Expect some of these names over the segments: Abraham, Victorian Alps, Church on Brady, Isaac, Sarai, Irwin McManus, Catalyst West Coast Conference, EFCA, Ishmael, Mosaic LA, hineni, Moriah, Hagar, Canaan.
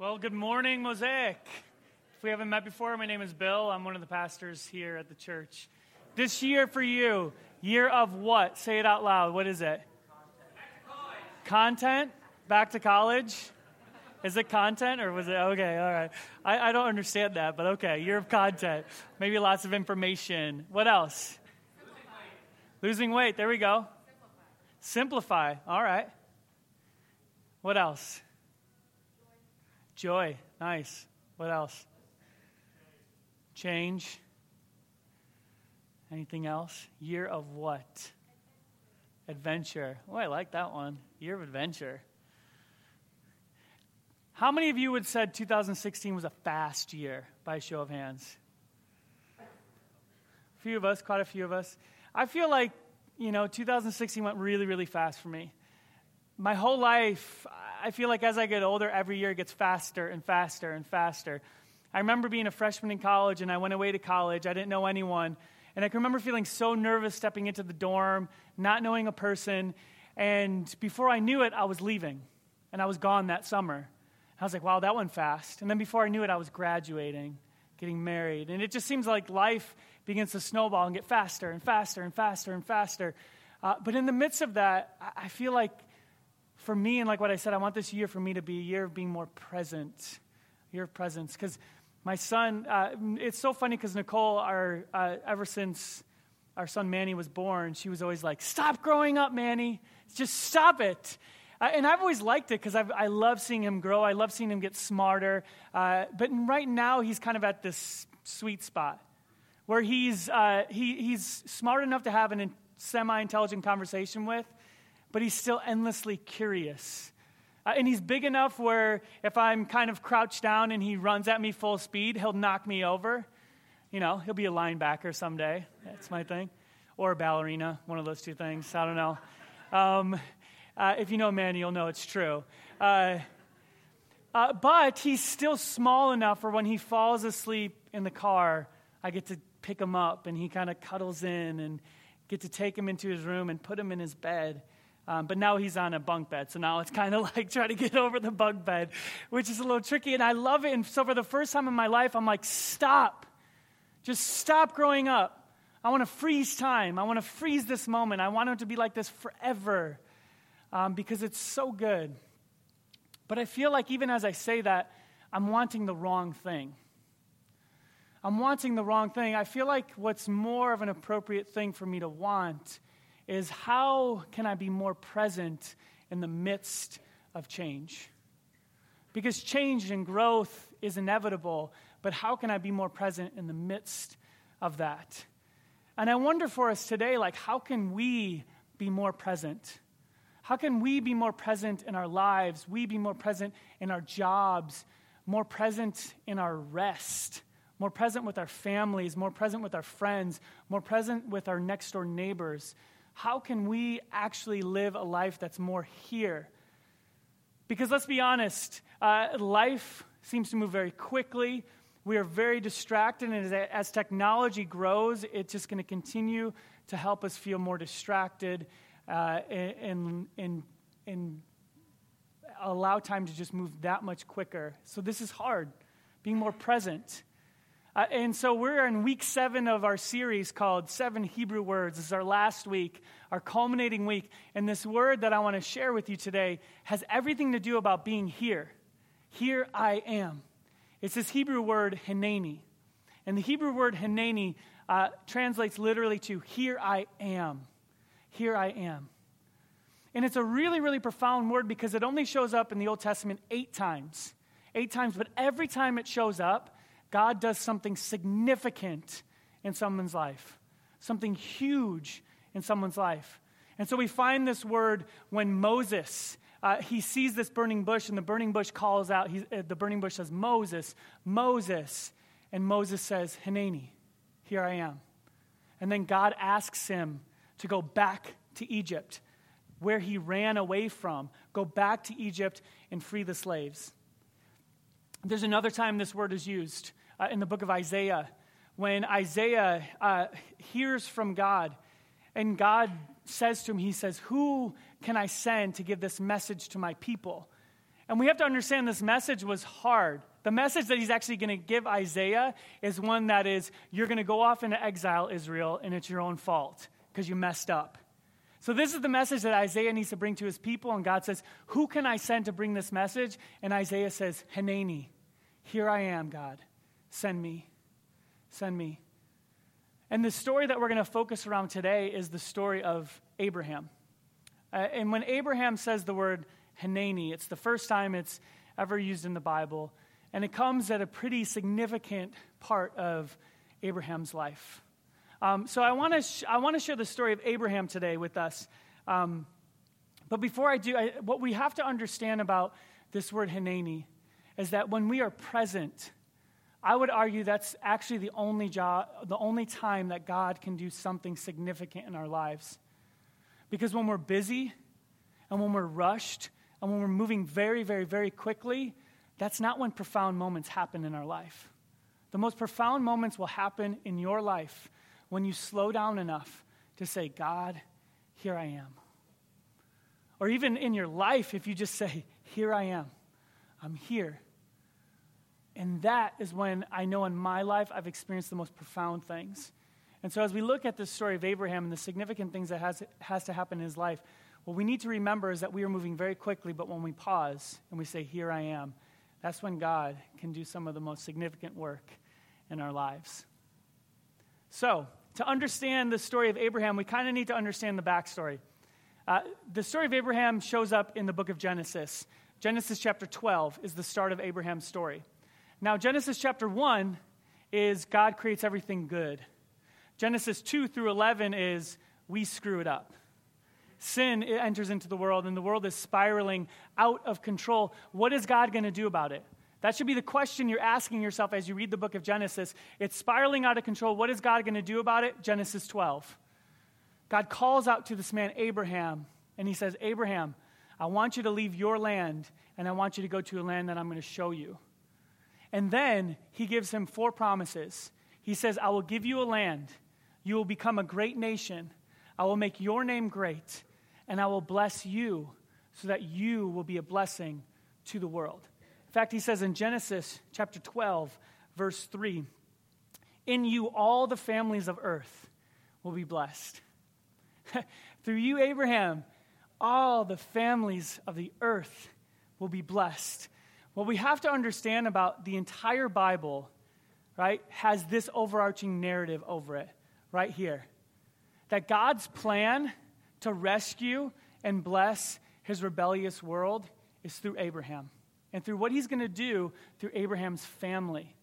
Well, good morning, Mosaic. If we haven't met before, my name is Bill. I'm one of the pastors here at the church. This year for you, year of what? Say it out loud. What is it? Content? Back to college? Is it content or was it? Okay, all right. I don't understand that, but okay. Year of content. Maybe lots of information. What else? Losing weight. There we go. Simplify. All right. What else? Joy. Nice. What else? Change. Anything else? Year of what? Adventure. Oh, I like that one. Year of adventure. How many of you would have said 2016 was a fast year by show of hands? A few of us, quite a few of us. I feel like, 2016 went really, really fast for me. My whole life, I feel like as I get older, every year it gets faster and faster and faster. I remember being a freshman in college, and I went away to college. I didn't know anyone. And I can remember feeling so nervous stepping into the dorm, not knowing a person. And before I knew it, I was leaving, and I was gone that summer. I was like, wow, that went fast. And then before I knew it, I was graduating, getting married. And it just seems like life begins to snowball and get faster and faster and faster and faster. But in the midst of that, I feel like, for me, and like what I said, I want this year for me to be a year of being more present, a year of presence. Because my son, it's so funny because Nicole, ever since our son Manny was born, she was always like, stop growing up, Manny. Just stop it. And I've always liked it because I love seeing him grow. I love seeing him get smarter. But right now, he's kind of at this sweet spot where he's smart enough to have a semi-intelligent conversation with, but he's still endlessly curious. And he's big enough where if I'm kind of crouched down and he runs at me full speed, he'll knock me over. He'll be a linebacker someday. That's my thing. Or a ballerina, one of those two things. I don't know. If you know Manny, you'll know it's true. But he's still small enough for when he falls asleep in the car, I get to pick him up, and he kind of cuddles in and get to take him into his room and put him in his bed. But now he's on a bunk bed, so now it's kind of like trying to get over the bunk bed, which is a little tricky, and I love it. And so for the first time in my life, I'm like, stop. Just stop growing up. I want to freeze time. I want to freeze this moment. I want it to be like this forever because it's so good. But I feel like even as I say that, I'm wanting the wrong thing. I'm wanting the wrong thing. I feel like what's more of an appropriate thing for me to want is how can I be more present in the midst of change? Because change and growth is inevitable, but how can I be more present in the midst of that? And I wonder for us today, how can we be more present? How can we be more present in our lives? We be more present in our jobs, more present in our rest, more present with our families, more present with our friends, more present with our next-door neighbors. How can we actually live a life that's more here? Because let's be honest, life seems to move very quickly. We are very distracted, and as technology grows, it's just going to continue to help us feel more distracted and allow time to just move that much quicker. So this is hard, being more present. And so we're in week 7 of our series called 7 Hebrew Words. This is our last week, our culminating week. And this word that I want to share with you today has everything to do about being here. Here I am. It's this Hebrew word, hineni. And the Hebrew word hineni translates literally to here I am. Here I am. And it's a really, really profound word because it only shows up in the Old Testament 8 times. 8 times, but every time it shows up, God does something significant in someone's life, something huge in someone's life. And so we find this word when Moses, he sees this burning bush, and the burning bush calls out. The burning bush says, Moses, Moses. And Moses says, hineni, here I am. And then God asks him to go back to Egypt, where he ran away from. Go back to Egypt and free the slaves. There's another time this word is used in the book of Isaiah, when Isaiah hears from God, and God says to him, he says, who can I send to give this message to my people? And we have to understand this message was hard. The message that he's actually going to give Isaiah is one that is, you're going to go off into exile, Israel, and it's your own fault because you messed up. So this is the message that Isaiah needs to bring to his people. And God says, who can I send to bring this message? And Isaiah says, hineni, here I am, God. Send me. Send me. And the story that we're going to focus around today is the story of Abraham. And when Abraham says the word hineni, it's the first time it's ever used in the Bible. And it comes at a pretty significant part of Abraham's life. So I want to share the story of Abraham today with us. But before I do, what we have to understand about this word hineni is that when we are present, I would argue that's actually the only time that God can do something significant in our lives. Because when we're busy and when we're rushed and when we're moving very, very, very quickly, that's not when profound moments happen in our life. The most profound moments will happen in your life when you slow down enough to say, God, here I am. Or even in your life, if you just say, here I am, I'm here. And that is when I know in my life I've experienced the most profound things. And so as we look at this story of Abraham and the significant things that has to happen in his life, what we need to remember is that we are moving very quickly, but when we pause and we say, here I am, that's when God can do some of the most significant work in our lives. So to understand the story of Abraham, we kind of need to understand the backstory. The story of Abraham shows up in the book of Genesis. Genesis chapter 12 is the start of Abraham's story. Now, Genesis chapter 1 is God creates everything good. Genesis 2 through 11 is we screw it up. Sin enters into the world, and the world is spiraling out of control. What is God going to do about it? That should be the question you're asking yourself as you read the book of Genesis. It's spiraling out of control. What is God going to do about it? Genesis 12. God calls out to this man, Abraham, and he says, Abraham, I want you to leave your land, and I want you to go to a land that I'm going to show you. And then he gives him 4 promises. He says, I will give you a land. You will become a great nation. I will make your name great, and I will bless you so that you will be a blessing to the world. In fact, he says in Genesis chapter 12, verse 3, in you all the families of earth will be blessed. Through you, Abraham, all the families of the earth will be blessed. What we have to understand about the entire Bible, right, has this overarching narrative over it, right here. That God's plan to rescue and bless his rebellious world is through Abraham and through what he's going to do through Abraham's family.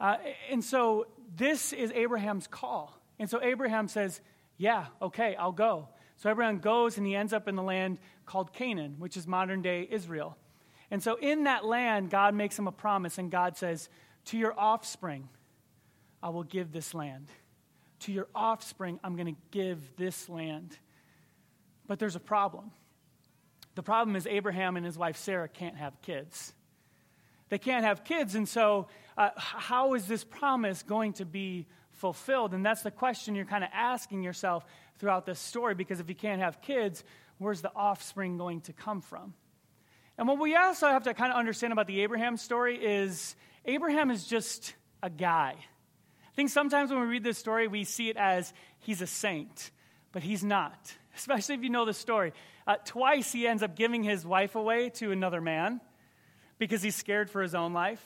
And so this is Abraham's call. And so Abraham says, yeah, okay, I'll go. So Abraham goes and he ends up in the land called Canaan, which is modern day Israel. And so in that land, God makes him a promise, and God says, to your offspring, I will give this land. To your offspring, I'm going to give this land. But there's a problem. The problem is Abraham and his wife Sarah can't have kids. They can't have kids, and so how is this promise going to be fulfilled? And that's the question you're kind of asking yourself throughout this story, because if you can't have kids, where's the offspring going to come from? And what we also have to kind of understand about the Abraham story is Abraham is just a guy. I think sometimes when we read this story, we see it as he's a saint, but he's not, especially if you know the story. Twice he ends up giving his wife away to another man because he's scared for his own life.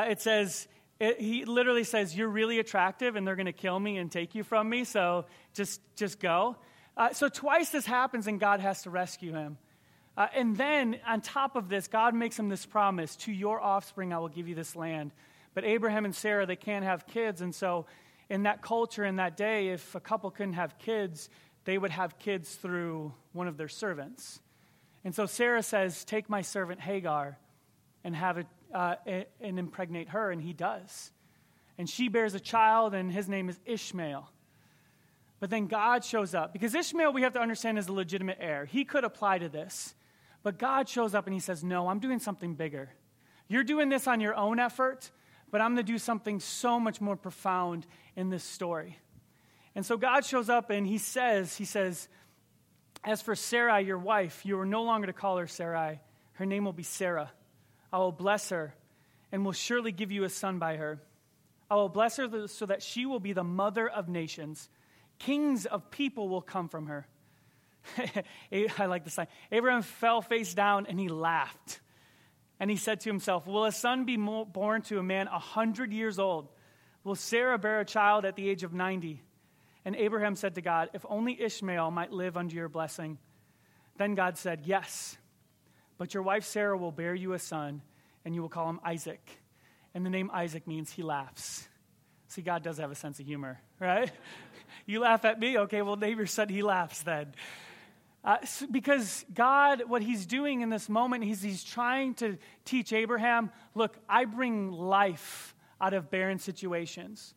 He literally says, you're really attractive and they're going to kill me and take you from me, so just go. So twice this happens and God has to rescue him. And then on top of this, God makes him this promise, to your offspring I will give you this land. But Abraham and Sarah, they can't have kids. And so in that culture, in that day, if a couple couldn't have kids, they would have kids through one of their servants. And so Sarah says, take my servant Hagar and have it and impregnate her. And he does. And she bears a child, and his name is Ishmael. But then God shows up. Because Ishmael, we have to understand, is a legitimate heir. He could apply to this. But God shows up and he says, no, I'm doing something bigger. You're doing this on your own effort, but I'm going to do something so much more profound in this story. And so God shows up and he says, as for Sarai, your wife, you are no longer to call her Sarai. Her name will be Sarah. I will bless her and will surely give you a son by her. I will bless her so that she will be the mother of nations. Kings of people will come from her. I like this line. Abraham fell face down and he laughed. And he said to himself, will a son be born to a man 100 years old? Will Sarah bear a child at the age of 90? And Abraham said to God, if only Ishmael might live under your blessing. Then God said, yes, but your wife Sarah will bear you a son, and you will call him Isaac. And the name Isaac means he laughs. See, God does have a sense of humor, right? You laugh at me? Okay, well, name your son, he laughs then. Because God, what he's doing in this moment, he's trying to teach Abraham, look, I bring life out of barren situations.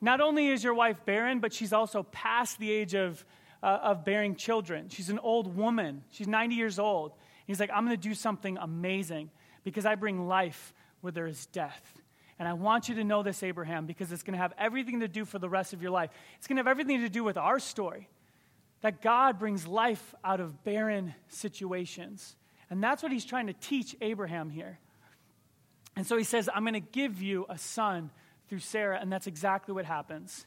Not only is your wife barren, but she's also past the age of bearing children. She's an old woman. She's 90 years old. He's like, I'm going to do something amazing because I bring life where there is death. And I want you to know this, Abraham, because it's going to have everything to do for the rest of your life. It's going to have everything to do with our story, that God brings life out of barren situations. And that's what he's trying to teach Abraham here. And so he says, I'm going to give you a son through Sarah, and that's exactly what happens.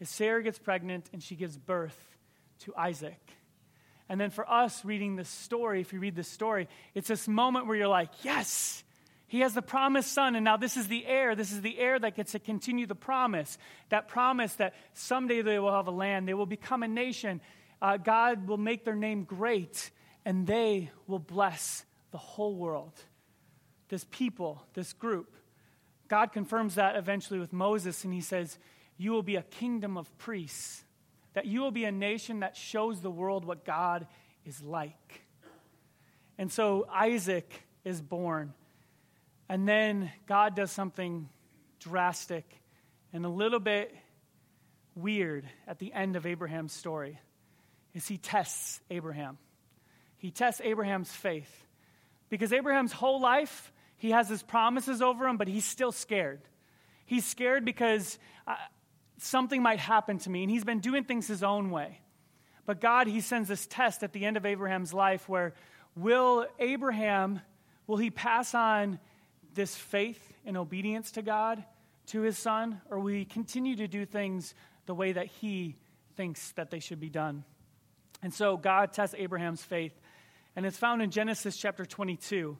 Is Sarah gets pregnant, and she gives birth to Isaac. And then for us reading this story, if you read this story, it's this moment where you're like, yes, he has the promised son, and now this is the heir. This is the heir that gets to continue the promise. That promise that someday they will have a land. They will become a nation. God will make their name great, and they will bless the whole world. This people, this group. God confirms that eventually with Moses, and he says, you will be a kingdom of priests, that you will be a nation that shows the world what God is like. And so Isaac is born. And then God does something drastic and a little bit weird at the end of Abraham's story, is he tests Abraham. He tests Abraham's faith. Because Abraham's whole life, he has his promises over him, but he's still scared. He's scared because something might happen to me, and he's been doing things his own way. But God, he sends this test at the end of Abraham's life where will he pass on this faith and obedience to God, to his son, or will he continue to do things the way that he thinks that they should be done? And so God tests Abraham's faith, and it's found in Genesis chapter 22.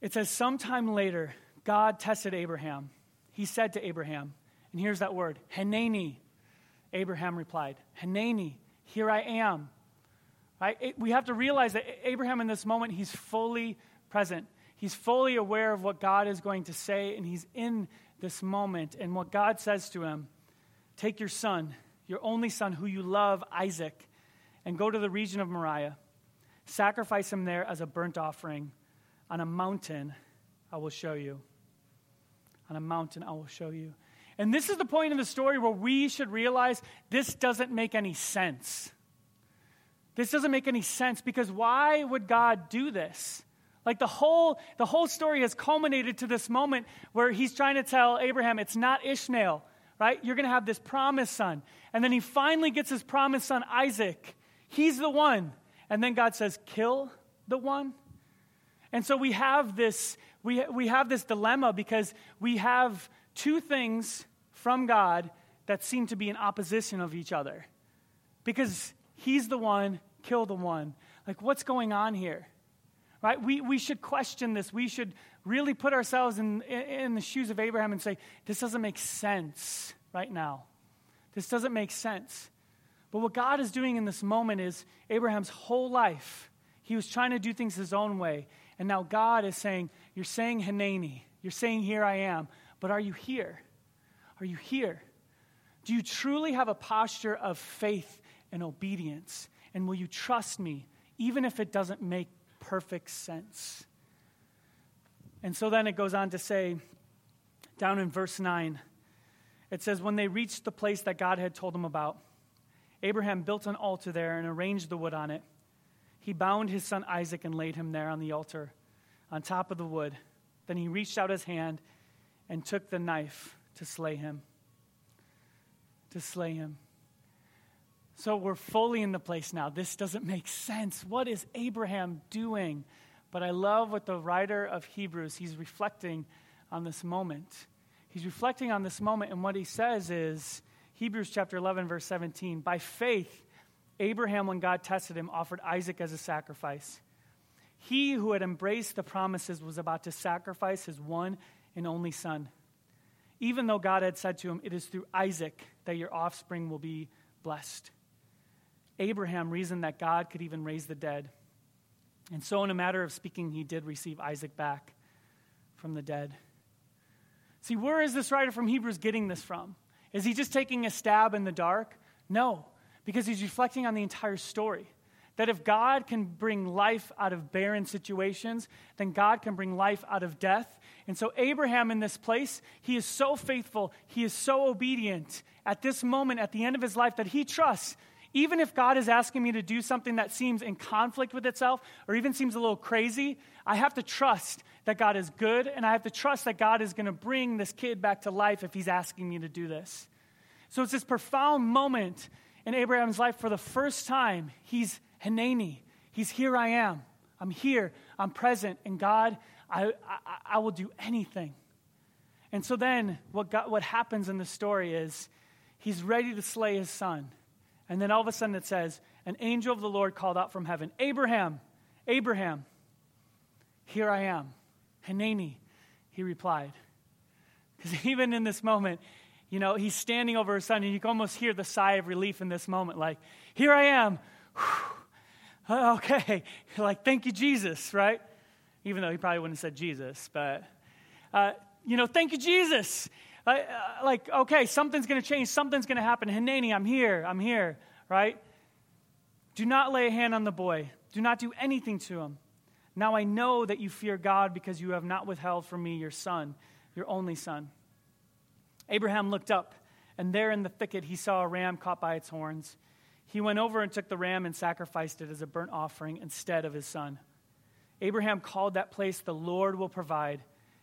It says, sometime later, God tested Abraham. He said to Abraham, and here's that word, hineni. Abraham replied, hineni, here I am. Right? We have to realize that Abraham in this moment, he's fully present. He's fully aware of what God is going to say, and he's in this moment. And what God says to him, take your son, your only son who you love, Isaac, and go to the region of Moriah. Sacrifice him there as a burnt offering. On a mountain, I will show you. On a mountain, I will show you. And this is the point of the story where we should realize this doesn't make any sense. This doesn't make any sense, because why would God do this? Like the whole story has culminated to this moment where he's trying to tell Abraham, it's not Ishmael, right? You're going to have this promised son. And then he finally gets his promised son, Isaac. He's the one. And then God says, kill the one. And so we have this, we have this dilemma, because we have two things from God that seem to be in opposition of each other. Because he's the one, kill the one. Like, what's going on here? Right? We should question this. We should really put ourselves in the shoes of Abraham and say, this doesn't make sense right now. This doesn't make sense. But what God is doing in this moment is Abraham's whole life, he was trying to do things his own way. And now God is saying, you're saying hineni. You're saying here I am. But are you here? Are you here? Do you truly have a posture of faith and obedience? And will you trust me, even if it doesn't make perfect sense? And so then it goes on to say, down in verse 9, it says, when they reached the place that God had told them about, Abraham built an altar there and arranged the wood on it. He bound his son Isaac and laid him there on the altar, on top of the wood. Then he reached out his hand and took the knife to slay him. So we're fully in the place now. This doesn't make sense. What is Abraham doing? But I love what the writer of Hebrews, he's reflecting on this moment. He's reflecting on this moment, and what he says is, Hebrews chapter 11, verse 17, by faith, Abraham, when God tested him, offered Isaac as a sacrifice. He who had embraced the promises was about to sacrifice his one and only son. Even though God had said to him, it is through Isaac that your offspring will be blessed. Abraham reasoned that God could even raise the dead. And so in a matter of speaking, he did receive Isaac back from the dead. See, where is this writer from Hebrews getting this from? Is he just taking a stab in the dark? No, because he's reflecting on the entire story. That if God can bring life out of barren situations, then God can bring life out of death. And so Abraham in this place, he is so faithful, he is so obedient at this moment, at the end of his life, that he trusts, even if God is asking me to do something that seems in conflict with itself or even seems a little crazy, I have to trust that God is good, and I have to trust that God is going to bring this kid back to life if he's asking me to do this. So it's this profound moment in Abraham's life. For the first time, he's hineni. He's here I am. I'm here. I'm present. And God, I will do anything. And so then what happens in the story is he's ready to slay his son. And then all of a sudden it says, an angel of the Lord called out from heaven, Abraham, Abraham, here I am. Hineni, he replied. Because even in this moment, you know, he's standing over his son, and you can almost hear the sigh of relief in this moment, like, here I am. Whew. Okay, like, thank you, Jesus, right? Even though he probably wouldn't have said Jesus, but, thank you, Jesus. Like, okay, something's going to change. Something's going to happen. Hineni, I'm here, right? Do not lay a hand on the boy. Do not do anything to him. Now I know that you fear God because you have not withheld from me your son, your only son. Abraham looked up, and there in the thicket he saw a ram caught by its horns. He went over and took the ram and sacrificed it as a burnt offering instead of his son. Abraham called that place, the Lord will provide.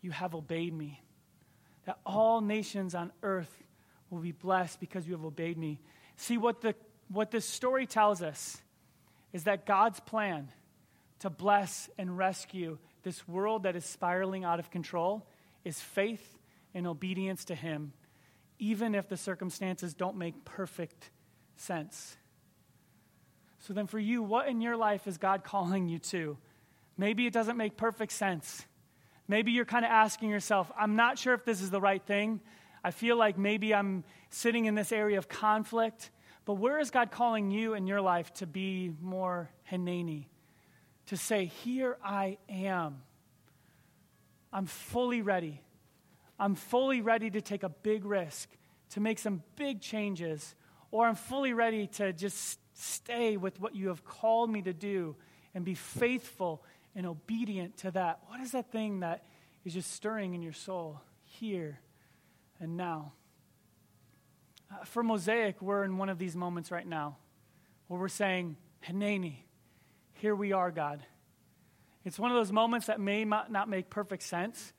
you have obeyed me. That all nations on earth will be blessed because you have obeyed me. See, what this story tells us is that God's plan to bless and rescue this world that is spiraling out of control is faith and obedience to him, even if the circumstances don't make perfect sense. So then for you, what in your life is God calling you to? Maybe it doesn't make perfect sense. Maybe you're kind of asking yourself, I'm not sure if this is the right thing. I feel like maybe I'm sitting in this area of conflict. But where is God calling you in your life to be more hineni? To say, here I am. I'm fully ready. I'm fully ready to take a big risk, to make some big changes, or I'm fully ready to just stay with what you have called me to do and be faithful and obedient to that. What is that thing that is just stirring in your soul here and now? For Mosaic, we're in one of these moments right now where we're saying, hineni, here we are, God. It's one of those moments that may not make perfect sense,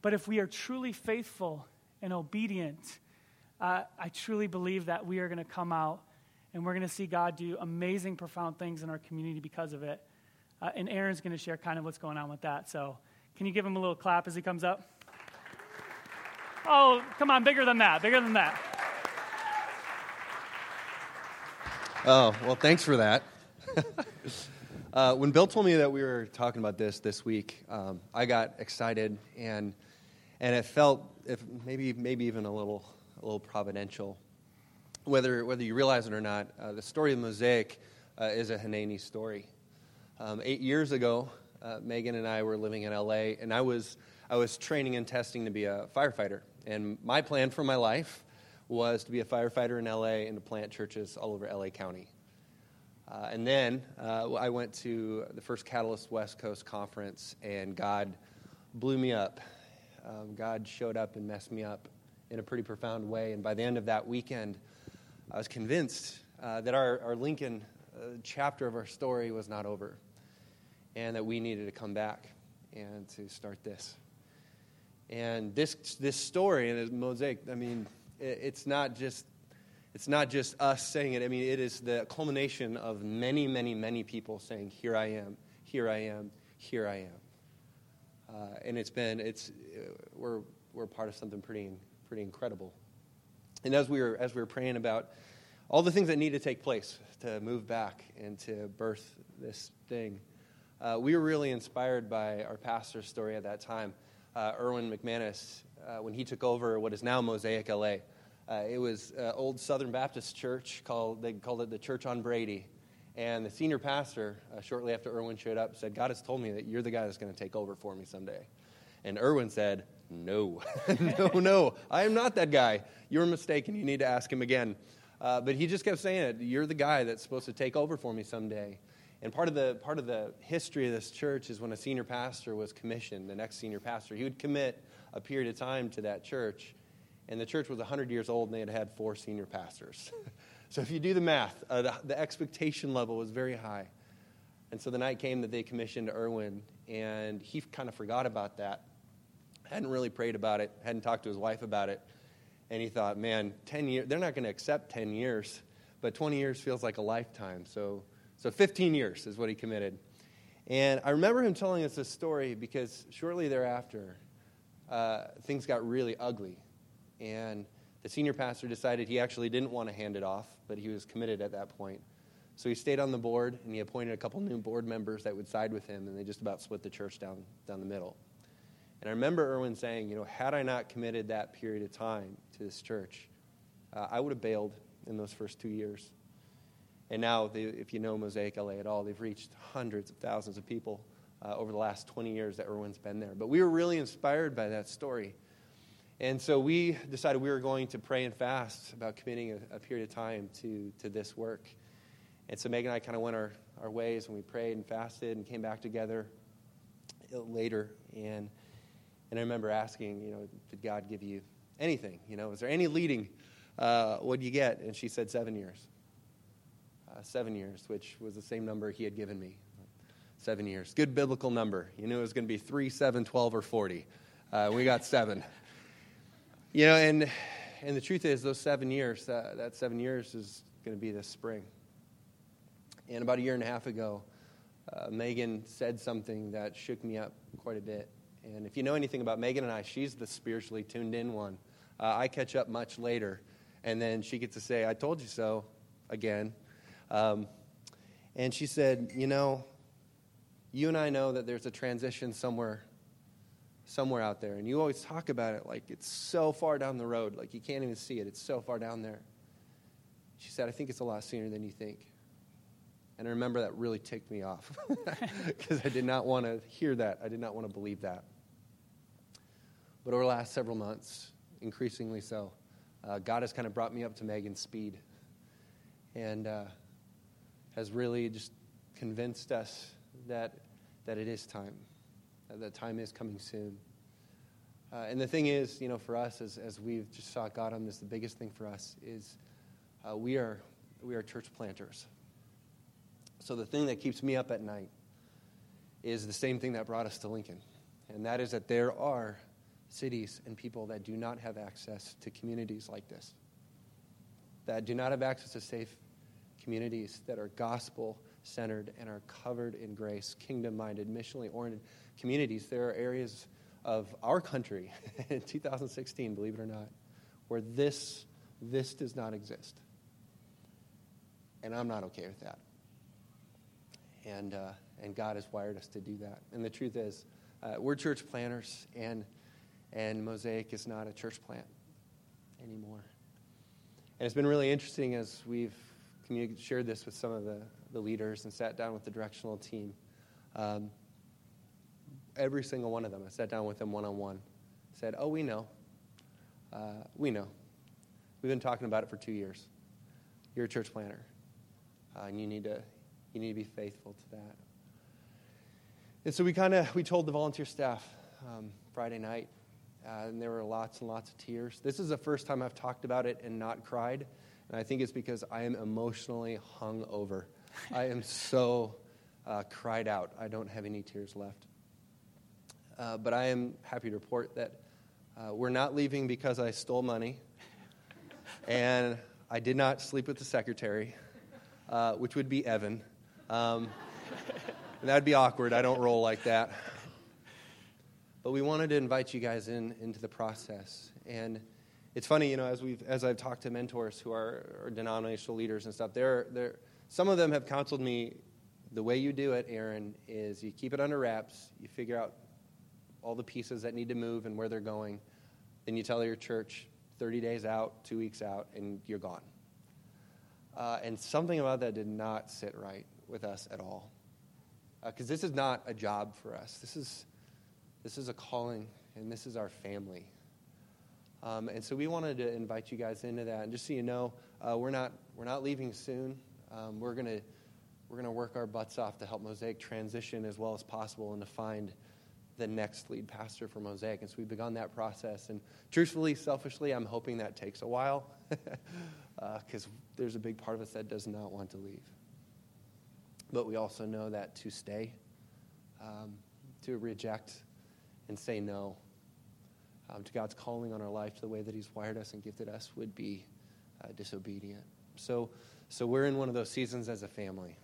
but if we are truly faithful and obedient, I truly believe that we are going to come out and we're going to see God do amazing, profound things in our community because of it. And Aaron's going to share kind of what's going on with that. So can you give him a little clap as he comes up? Oh, come on, bigger than that. Oh, well, thanks for that. When Bill told me that we were talking about this week, I got excited, and it felt maybe even a little providential. Whether you realize it or not, the story of Mosaic is a hineni story. 8 years ago, Megan and I were living in LA, and I was training and testing to be a firefighter. And my plan for my life was to be a firefighter in LA and to plant churches all over LA County. And then I went to the first Catalyst West Coast Conference, and God blew me up. God showed up and messed me up in a pretty profound way. And by the end of that weekend, I was convinced that our Lincoln chapter of our story was not over, and that we needed to come back and to start this. And this story and this mosaic, I mean, it's not just us saying it. I mean, it is the culmination of many, many, many people saying, "Here I am, here I am, here I am." And we're part of something pretty incredible. And as we were praying about all the things that need to take place to move back and to birth this thing, we were really inspired by our pastor's story at that time. Irwin McManus, when he took over what is now Mosaic LA, it was an old Southern Baptist church they called it the Church on Brady, and the senior pastor, shortly after Irwin showed up, said, "God has told me that you're the guy that's going to take over for me someday." And Irwin said, "No, no, I am not that guy. You're mistaken. You need to ask him again." But he just kept saying it. "You're the guy that's supposed to take over for me someday." And part of the history of this church is when a senior pastor was commissioned, the next senior pastor, he would commit a period of time to that church. And the church was 100 years old, and they had had 4 senior pastors. So if you do the math, the expectation level was very high. And so the night came that they commissioned Irwin, and he kind of forgot about that. Hadn't really prayed about it, hadn't talked to his wife about it. And he thought, man, 10 years, they're not going to accept 10 years, but 20 years feels like a lifetime. So 15 years is what he committed. And I remember him telling us this story because shortly thereafter, things got really ugly. And the senior pastor decided he actually didn't want to hand it off, but he was committed at that point. So he stayed on the board, and he appointed a couple new board members that would side with him, and they just about split the church down the middle. And I remember Irwin saying, had I not committed that period of time to this church, I would have bailed in those first 2 years. And now, if you know Mosaic LA at all, they've reached hundreds of thousands of people over the last 20 years that Irwin's been there. But we were really inspired by that story. And so we decided we were going to pray and fast about committing a period of time to this work. And so Meg and I kind of went our ways, and we prayed and fasted and came back together later. And I remember asking, did God give you anything? Was there any leading? What did you get? And she said 7 years. 7 years, which was the same number he had given me. 7 years. Good biblical number. You knew it was going to be 3, 7, 12, or 40. We got 7. And the truth is, those 7 years, that 7 years is going to be this spring. And about a year and a half ago, Megan said something that shook me up quite a bit. And if you know anything about Megan and I, she's the spiritually tuned-in one. I catch up much later, and then she gets to say, "I told you so," again. And she said, you and I know that there's a transition somewhere out there. And you always talk about it like it's so far down the road, like you can't even see it. It's so far down there. She said, I think it's a lot sooner than you think. And I remember that really ticked me off because I did not want to hear that. I did not want to believe that. But over the last several months, increasingly so, God has kind of brought me up to Megan's speed. And has really just convinced us that it is time, that time is coming soon. And the thing is, for us, as we've just sought God on this, the biggest thing for us is we are church planters. So the thing that keeps me up at night is the same thing that brought us to Lincoln, and that is that there are cities and people that do not have access to communities like this, that do not have access to safe communities that are gospel-centered and are covered in grace, kingdom-minded, missionally-oriented communities. There are areas of our country in 2016, believe it or not, where this does not exist. And I'm not okay with that. And God has wired us to do that. And the truth is, we're church planters, and Mosaic is not a church plant anymore. And it's been really interesting as we've shared this with some of the leaders and sat down with the directional team. Every single one of them, I sat down with them one-on-one, said, we know. We've been talking about it for 2 years. You're a church planner, and you need to You need to be faithful to that. And so we told the volunteer staff Friday night, and there were lots and lots of tears. This is the first time I've talked about it and not cried, and I think it's because I am emotionally hung over. I am so cried out. I don't have any tears left. But I am happy to report that we're not leaving because I stole money, and I did not sleep with the secretary, which would be Evan. And that would be awkward. I don't roll like that. But we wanted to invite you guys into the process. And it's funny, you know, as I've talked to mentors who are denominational leaders and stuff, some of them have counseled me, the way you do it, Aaron, is you keep it under wraps, you figure out all the pieces that need to move and where they're going, then you tell your church 30 days out, 2 weeks out, and you're gone. And something about that did not sit right with us at all. Because this is not a job for us. This is a calling, and this is our family. And so we wanted to invite you guys into that. And just so you know, we're not leaving soon. We're gonna work our butts off to help Mosaic transition as well as possible and to find the next lead pastor for Mosaic. And so we've begun that process. And truthfully, selfishly, I'm hoping that takes a while because there's a big part of us that does not want to leave. But we also know that to stay, to reject and say no to God's calling on our life, to the way that he's wired us and gifted us, would be disobedient. So we're in one of those seasons as a family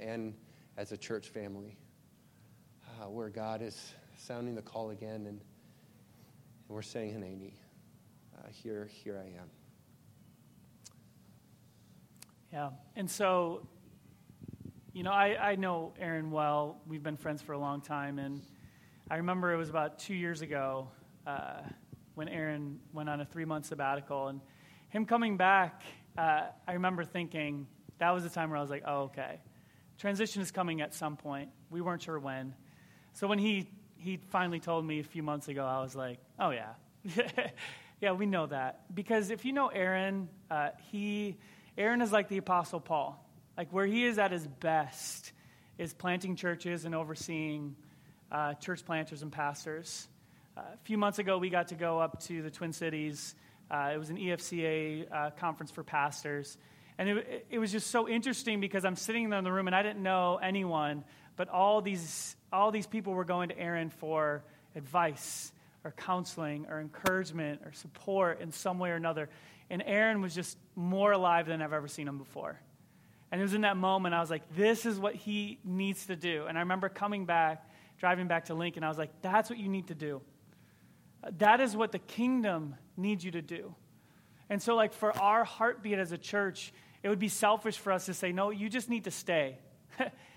and as a church family where God is sounding the call again, and we're saying, hineni, here I am. Yeah, and so, you know, I know Aaron well. We've been friends for a long time, and I remember it was about 2 years ago when Aaron went on a 3-month sabbatical, and him coming back, I remember thinking, that was the time where I was like, oh, okay, transition is coming at some point. We weren't sure when. So when he finally told me a few months ago, I was like, oh, yeah. Yeah, we know that. Because if you know Aaron, Aaron is like the Apostle Paul. Like, where he is at his best is planting churches and overseeing church planters and pastors. A few months ago, we got to go up to the Twin Cities. It was an EFCA conference for pastors. And it was just so interesting because I'm sitting there in the room, and I didn't know anyone, but all these people were going to Aaron for advice or counseling or encouragement or support in some way or another. And Aaron was just more alive than I've ever seen him before. And it was in that moment I was like, this is what he needs to do. And I remember driving back to Lincoln, I was like, that's what you need to do. That is what the kingdom needs you to do. And so, like, for our heartbeat as a church, it would be selfish for us to say, no, you just need to stay.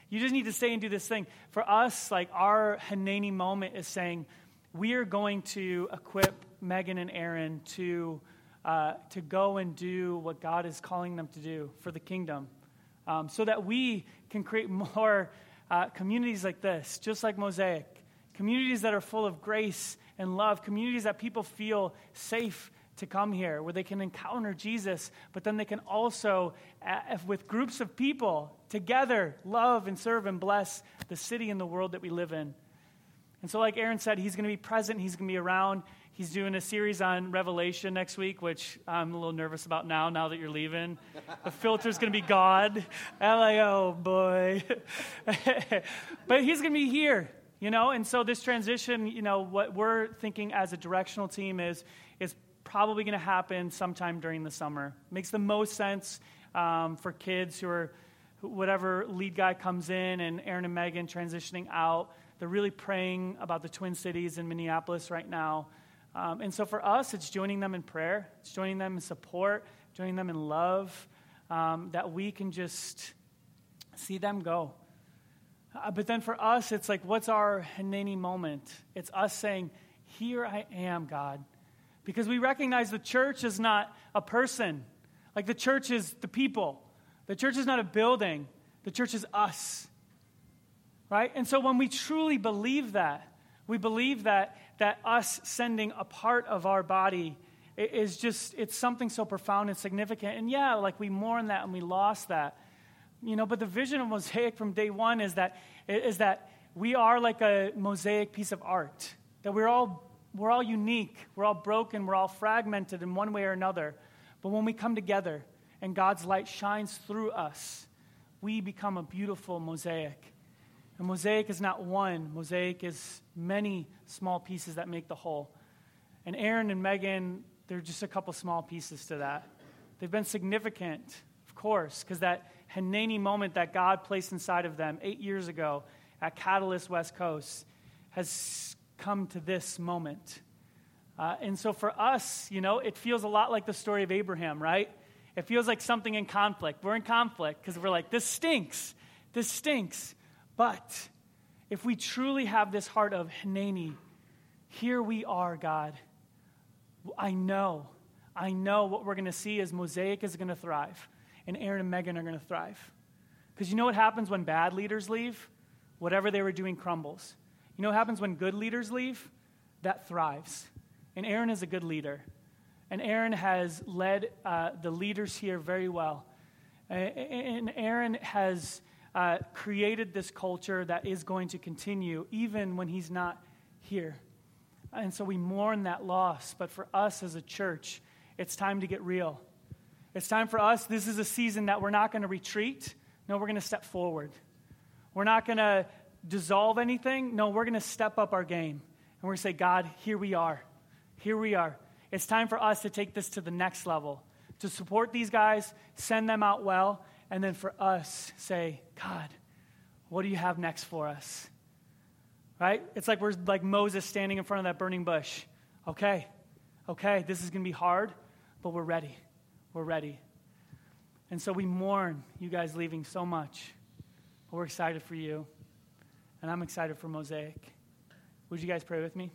You just need to stay and do this thing. For us, like, our hineni moment is saying, we are going to equip Megan and Aaron to go and do what God is calling them to do for the kingdom. So that we can create more communities like this, just like Mosaic. Communities that are full of grace and love. Communities that people feel safe to come here, where they can encounter Jesus, but then they can also, with groups of people, together, love and serve and bless the city and the world that we live in. And so, like Aaron said, he's going to be present. He's going to be around. He's doing a series on Revelation next week, which I'm a little nervous about now that you're leaving. The filter's going to be God. I'm like, oh, boy. But he's going to be here, you know? And so this transition, you know, what we're thinking as a directional team is probably going to happen sometime during the summer. Makes the most sense for kids whatever lead guy comes in and Aaron and Megan transitioning out. They're really praying about the Twin Cities in Minneapolis right now. And so for us, it's joining them in prayer, it's joining them in support, joining them in love, that we can just see them go. But then for us, it's like, what's our hineni moment? It's us saying, here I am, God. Because we recognize the church is not a person. Like, the church is the people. The church is not a building. The church is us. Right? And so when we truly believe that, we believe that us sending a part of our body is just, it's something so profound and significant. And yeah, like, we mourn that and we lost that. You know, but the vision of Mosaic from day one is that we are like a mosaic piece of art, that we're all unique, we're all broken, we're all fragmented in one way or another. But when we come together and God's light shines through us, we become a beautiful mosaic. And mosaic is not one. Mosaic is many small pieces that make the whole. And Aaron and Megan, they're just a couple small pieces to that. They've been significant, of course, because that hineni moment that God placed inside of them 8 years ago at Catalyst West Coast has come to this moment. And so for us, you know, it feels a lot like the story of Abraham, right? It feels like something in conflict. We're in conflict because we're like, this stinks. This stinks. But if we truly have this heart of hineni, here we are, God. I know what we're going to see is Mosaic is going to thrive, and Aaron and Megan are going to thrive. Because you know what happens when bad leaders leave? Whatever they were doing crumbles. You know what happens when good leaders leave? That thrives. And Aaron is a good leader. And Aaron has led the leaders here very well. And Aaron has created this culture that is going to continue even when he's not here. And so we mourn that loss. But for us as a church, it's time to get real. It's time for us. This is a season that we're not going to retreat. No, we're going to step forward. We're not going to dissolve anything. No, we're going to step up our game. And we're going to say, God, here we are. Here we are. It's time for us to take this to the next level, to support these guys, send them out well, and then for us say, God, what do you have next for us? Right? It's like we're like Moses standing in front of that burning bush. Okay, this is going to be hard, but we're ready. We're ready. And so we mourn you guys leaving so much. But we're excited for you, and I'm excited for Mosaic. Would you guys pray with me?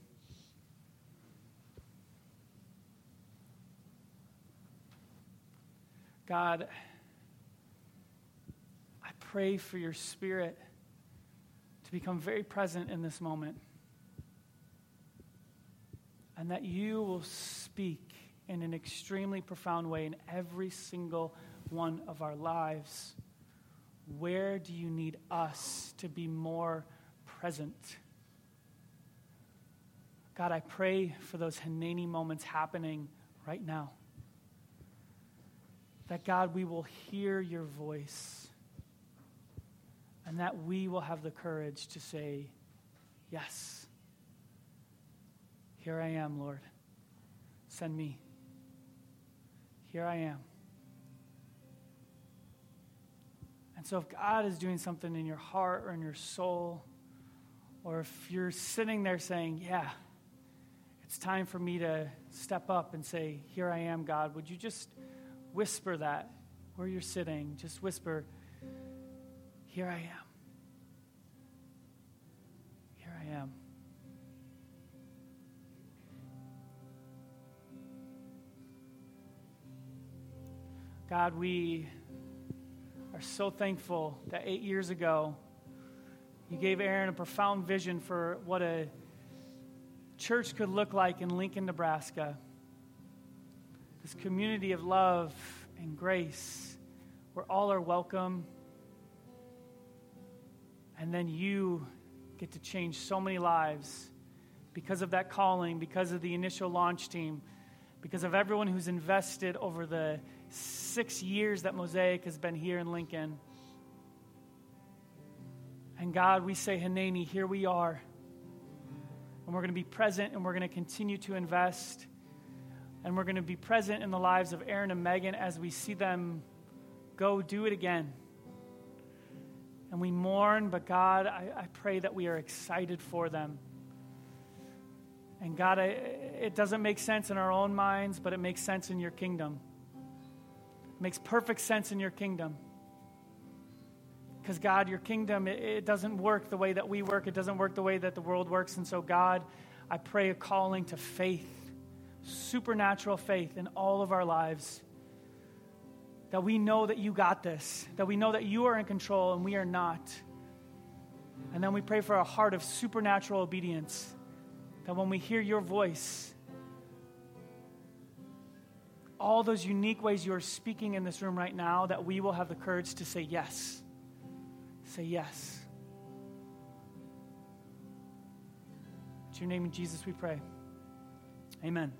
God, I pray for your Spirit to become very present in this moment, and that you will speak in an extremely profound way in every single one of our lives. Where do you need us to be more present? God, I pray for those hineni moments happening right now. That, God, we will hear your voice, and that we will have the courage to say, yes, here I am, Lord. Send me. Here I am. And so if God is doing something in your heart or in your soul, or if you're sitting there saying, yeah, it's time for me to step up and say, here I am, God, would you just whisper that where you're sitting? Just whisper, here I am. Here I am. God, we are so thankful that 8 years ago you gave Aaron a profound vision for what a church could look like in Lincoln, Nebraska. This community of love and grace where all are welcome. And then you get to change so many lives because of that calling, because of the initial launch team, because of everyone who's invested over the 6 years that Mosaic has been here in Lincoln. And God, we say, hineni, here we are. And we're going to be present, and we're going to continue to invest. And we're going to be present in the lives of Aaron and Megan as we see them go do it again. And we mourn, but God, I pray that we are excited for them. And God, it doesn't make sense in our own minds, but it makes sense in your kingdom. It makes perfect sense in your kingdom. Because God, your kingdom, it doesn't work the way that we work. It doesn't work the way that the world works. And so God, I pray a calling to faith. Supernatural faith in all of our lives, that we know that you got this, that we know that you are in control and we are not. And then we pray for a heart of supernatural obedience, that when we hear your voice, all those unique ways you're speaking in this room right now, that we will have the courage to say yes. Say yes. In your name, Jesus, we pray. Amen.